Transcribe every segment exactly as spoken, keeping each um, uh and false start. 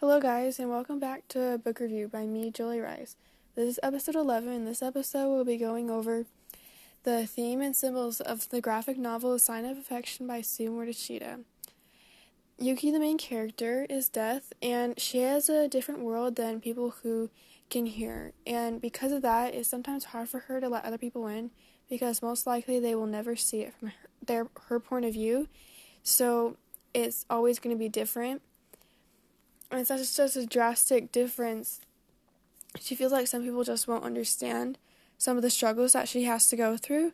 Hello guys, and welcome back to a book review by me, Jolie Rice. This is episode eleven, and this episode will be going over the theme and symbols of the graphic novel Sign of Affection by Suu Morishita. Yuki, the main character, is deaf, and she has a different world than people who can hear, and because of that, it's sometimes hard for her to let other people in, because most likely they will never see it from her, their, her point of view, so it's always going to be different. And it's not just, just a drastic difference. She feels like some people just won't understand some of the struggles that she has to go through.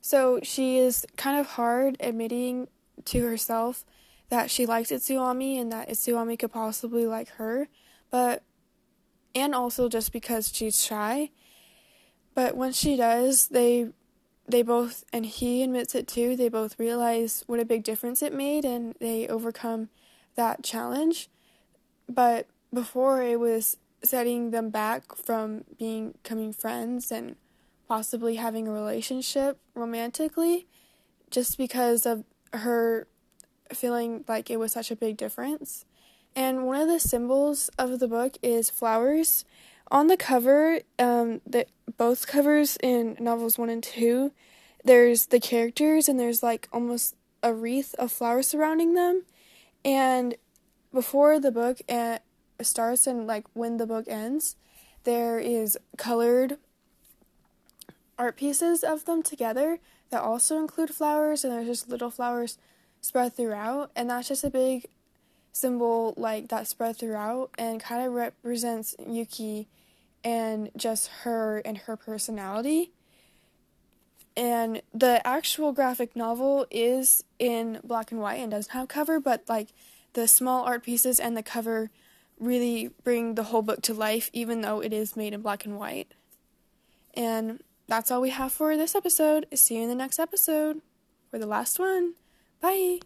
So she is kind of hard admitting to herself that she likes Itsuami and that Itsuami could possibly like her. But, and also just because she's shy. But once she does, they, they both, and he admits it too, they both realize what a big difference it made and they overcome that challenge. But before, it was setting them back from being becoming friends and possibly having a relationship romantically, just because of her feeling like it was such a big difference. And one of the symbols of the book is flowers. On the cover, um, the, both covers in novels one and two, there's the characters and there's like almost a wreath of flowers surrounding them. And before the book starts and, like, when the book ends, there is colored art pieces of them together that also include flowers, and there's just little flowers spread throughout, and that's just a big symbol, like, that spread throughout and kind of represents Yuki and just her and her personality. And the actual graphic novel is in black and white and doesn't have cover, but, like, the small art pieces and the cover really bring the whole book to life, even though it is made in black and white. And that's all we have for this episode. See you in the next episode, or the last one. Bye!